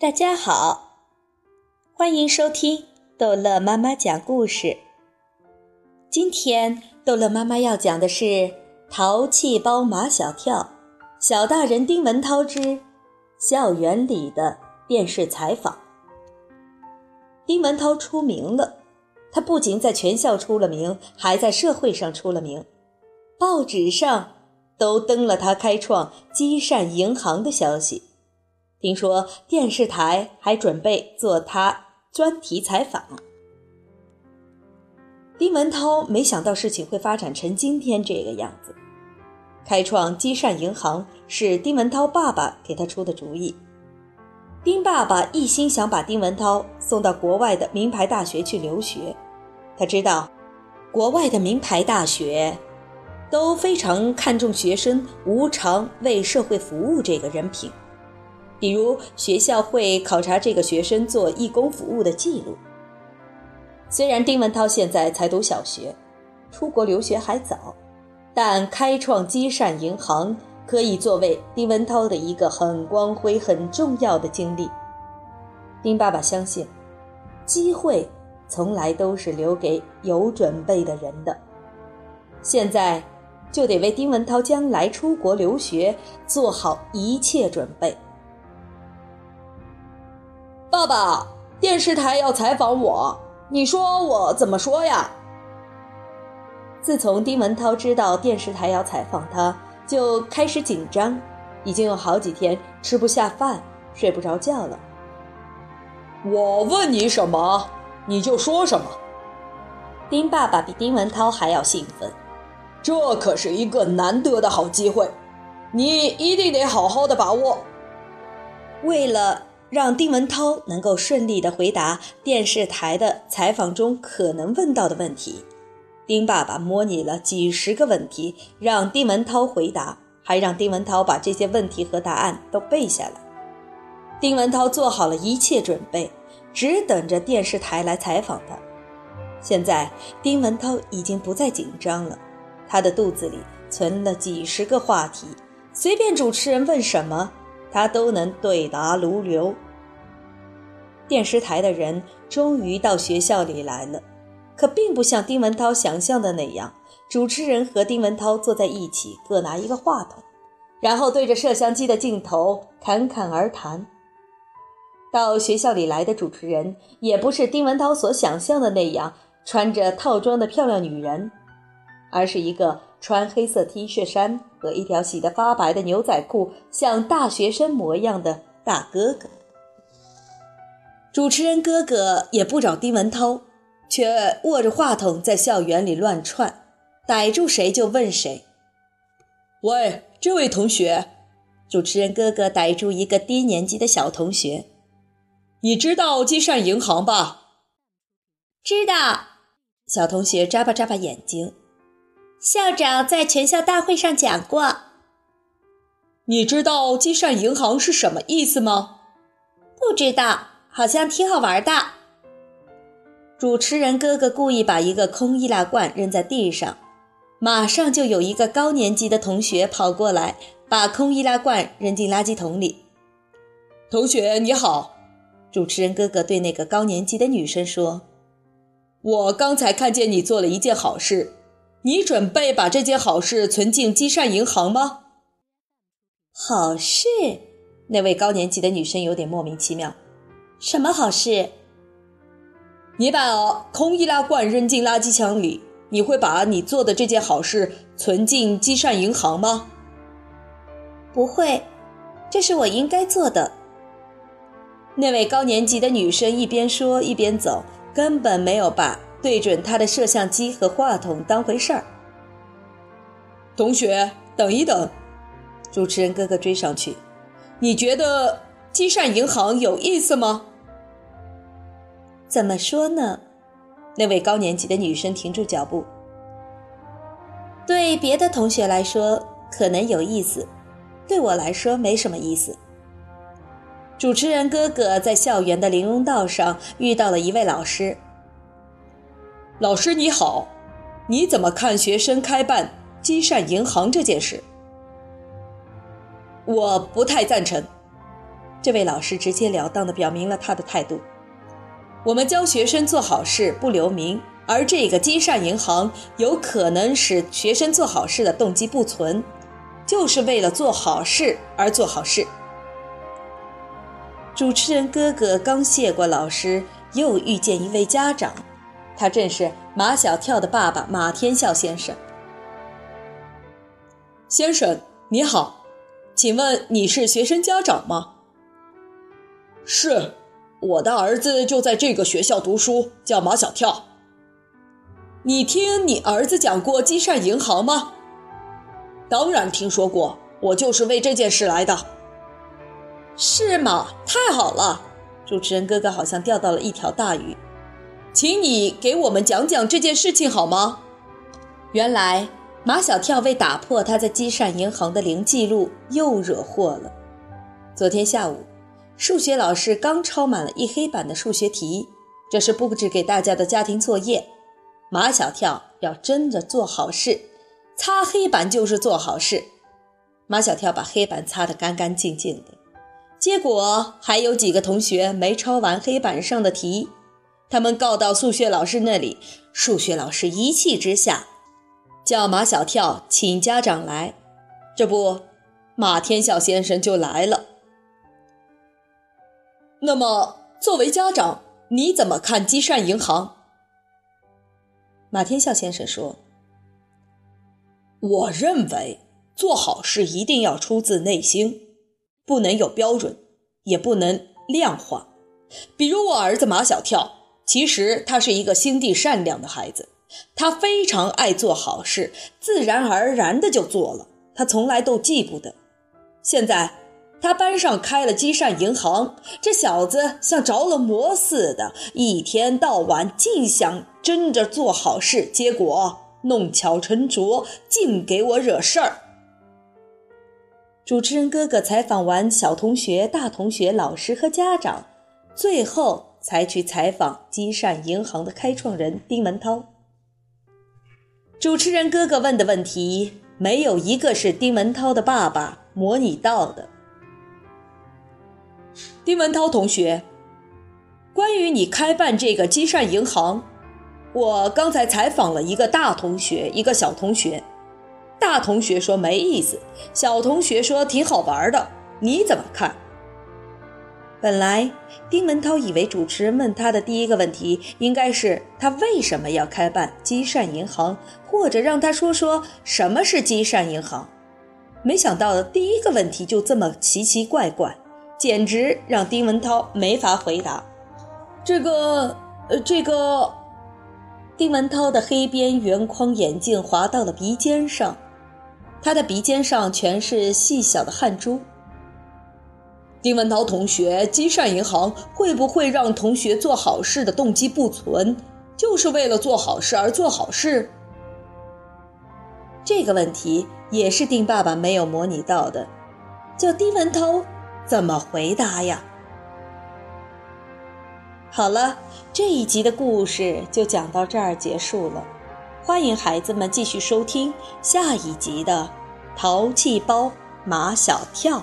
大家好，欢迎收听逗乐妈妈讲故事。今天逗乐妈妈要讲的是淘气包马小跳，小大人丁文涛之校园里的电视采访。丁文涛出名了，他不仅在全校出了名，还在社会上出了名，报纸上都登了他开创积善银行的消息。听说电视台还准备做他专题采访。丁文涛没想到事情会发展成今天这个样子。开创积善银行是丁文涛爸爸给他出的主意。丁爸爸一心想把丁文涛送到国外的名牌大学去留学。他知道，国外的名牌大学都非常看重学生无偿为社会服务这个人品，比如学校会考察这个学生做义工服务的记录。虽然丁文涛现在才读小学，出国留学还早，但开创积善银行可以作为丁文涛的一个很光辉很重要的经历。丁爸爸相信，机会从来都是留给有准备的人的，现在就得为丁文涛将来出国留学做好一切准备。爸爸，电视台要采访我，你说我怎么说呀？自从丁文涛知道电视台要采访他，就开始紧张，已经有好几天吃不下饭，睡不着觉了。我问你什么，你就说什么。丁爸爸比丁文涛还要兴奋，这可是一个难得的好机会，你一定得好好的把握。为了让丁文涛能够顺利的回答电视台的采访中可能问到的问题，丁爸爸模拟了几十个问题让丁文涛回答，还让丁文涛把这些问题和答案都背下来。丁文涛做好了一切准备，只等着电视台来采访他。现在丁文涛已经不再紧张了，他的肚子里存了几十个话题，随便主持人问什么，他都能对答如流。电视台的人终于到学校里来了，可并不像丁文涛想象的那样，主持人和丁文涛坐在一起，各拿一个话筒，然后对着摄像机的镜头侃侃而谈。到学校里来的主持人也不是丁文涛所想象的那样穿着套装的漂亮女人，而是一个穿黑色 T 恤衫和一条洗得发白的牛仔裤，像大学生模样的大哥哥。主持人哥哥也不找丁文涛，却握着话筒在校园里乱窜，逮住谁就问谁。喂，这位同学，主持人哥哥逮住一个低年级的小同学，你知道积善银行吧？知道。小同学眨巴眨巴眼睛，校长在全校大会上讲过。你知道积善银行是什么意思吗？不知道，好像挺好玩的。主持人哥哥故意把一个空易拉罐扔在地上，马上就有一个高年级的同学跑过来，把空易拉罐扔进垃圾桶里。同学你好，主持人哥哥对那个高年级的女生说，我刚才看见你做了一件好事，你准备把这件好事存进积善银行吗？好事？那位高年级的女生有点莫名其妙。什么好事？你把空易拉罐扔进垃圾箱里，你会把你做的这件好事存进积善银行吗？不会，这是我应该做的。那位高年级的女生一边说一边走，根本没有把对准他的摄像机和话筒当回事儿。同学，等一等，主持人哥哥追上去，你觉得积善银行有意思吗？怎么说呢？那位高年级的女生停住脚步。对别的同学来说可能有意思，对我来说没什么意思。主持人哥哥在校园的玲珑道上遇到了一位老师。老师你好，你怎么看学生开办积善银行这件事？我不太赞成。这位老师直截了当地表明了他的态度。我们教学生做好事不留名，而这个金善银行有可能使学生做好事的动机不存，就是为了做好事而做好事。主持人哥哥刚谢过老师，又遇见一位家长，他正是马小跳的爸爸马天笑先生。先生，你好，请问你是学生家长吗？是，我的儿子就在这个学校读书，叫马小跳。你听你儿子讲过金善银行吗？当然听说过，我就是为这件事来的。是吗？太好了。主持人哥哥好像钓到了一条大鱼。请你给我们讲讲这件事情好吗？原来马小跳为打破他在金善银行的零记录又惹祸了。昨天下午，数学老师刚抄满了一黑板的数学题，这是布置给大家的家庭作业。马小跳要真的做好事，擦黑板就是做好事。马小跳把黑板擦得干干净净的，结果还有几个同学没抄完黑板上的题，他们告到数学老师那里，数学老师一气之下，叫马小跳请家长来。这不，马天笑先生就来了。那么作为家长，你怎么看金善银行？马天笑先生说，我认为做好事一定要出自内心，不能有标准，也不能量化。比如我儿子马小跳，其实他是一个心地善良的孩子，他非常爱做好事，自然而然的就做了，他从来都记不得。现在他班上开了金善银行，这小子像着了魔似的，一天到晚尽想争着做好事，结果弄巧成拙，净给我惹事儿。主持人哥哥采访完小同学、大同学、老师和家长，最后才去采访金善银行的开创人丁文涛。主持人哥哥问的问题，没有一个是丁文涛的爸爸模拟到的。丁文涛同学，关于你开办这个金善银行，我刚才采访了一个大同学，一个小同学。大同学说没意思，小同学说挺好玩的，你怎么看？本来丁文涛以为主持人问他的第一个问题应该是他为什么要开办金善银行，或者让他说说什么是金善银行。没想到第一个问题就这么奇奇怪怪，简直让丁文涛没法回答。这个丁文涛的黑边圆框眼镜滑到了鼻尖上，他的鼻尖上全是细小的汗珠。丁文涛同学，金善银行会不会让同学做好事的动机不存，就是为了做好事而做好事？这个问题也是丁爸爸没有模拟到的，叫丁文涛怎么回答呀？好了，这一集的故事就讲到这儿结束了，欢迎孩子们继续收听下一集的《淘气包马小跳》。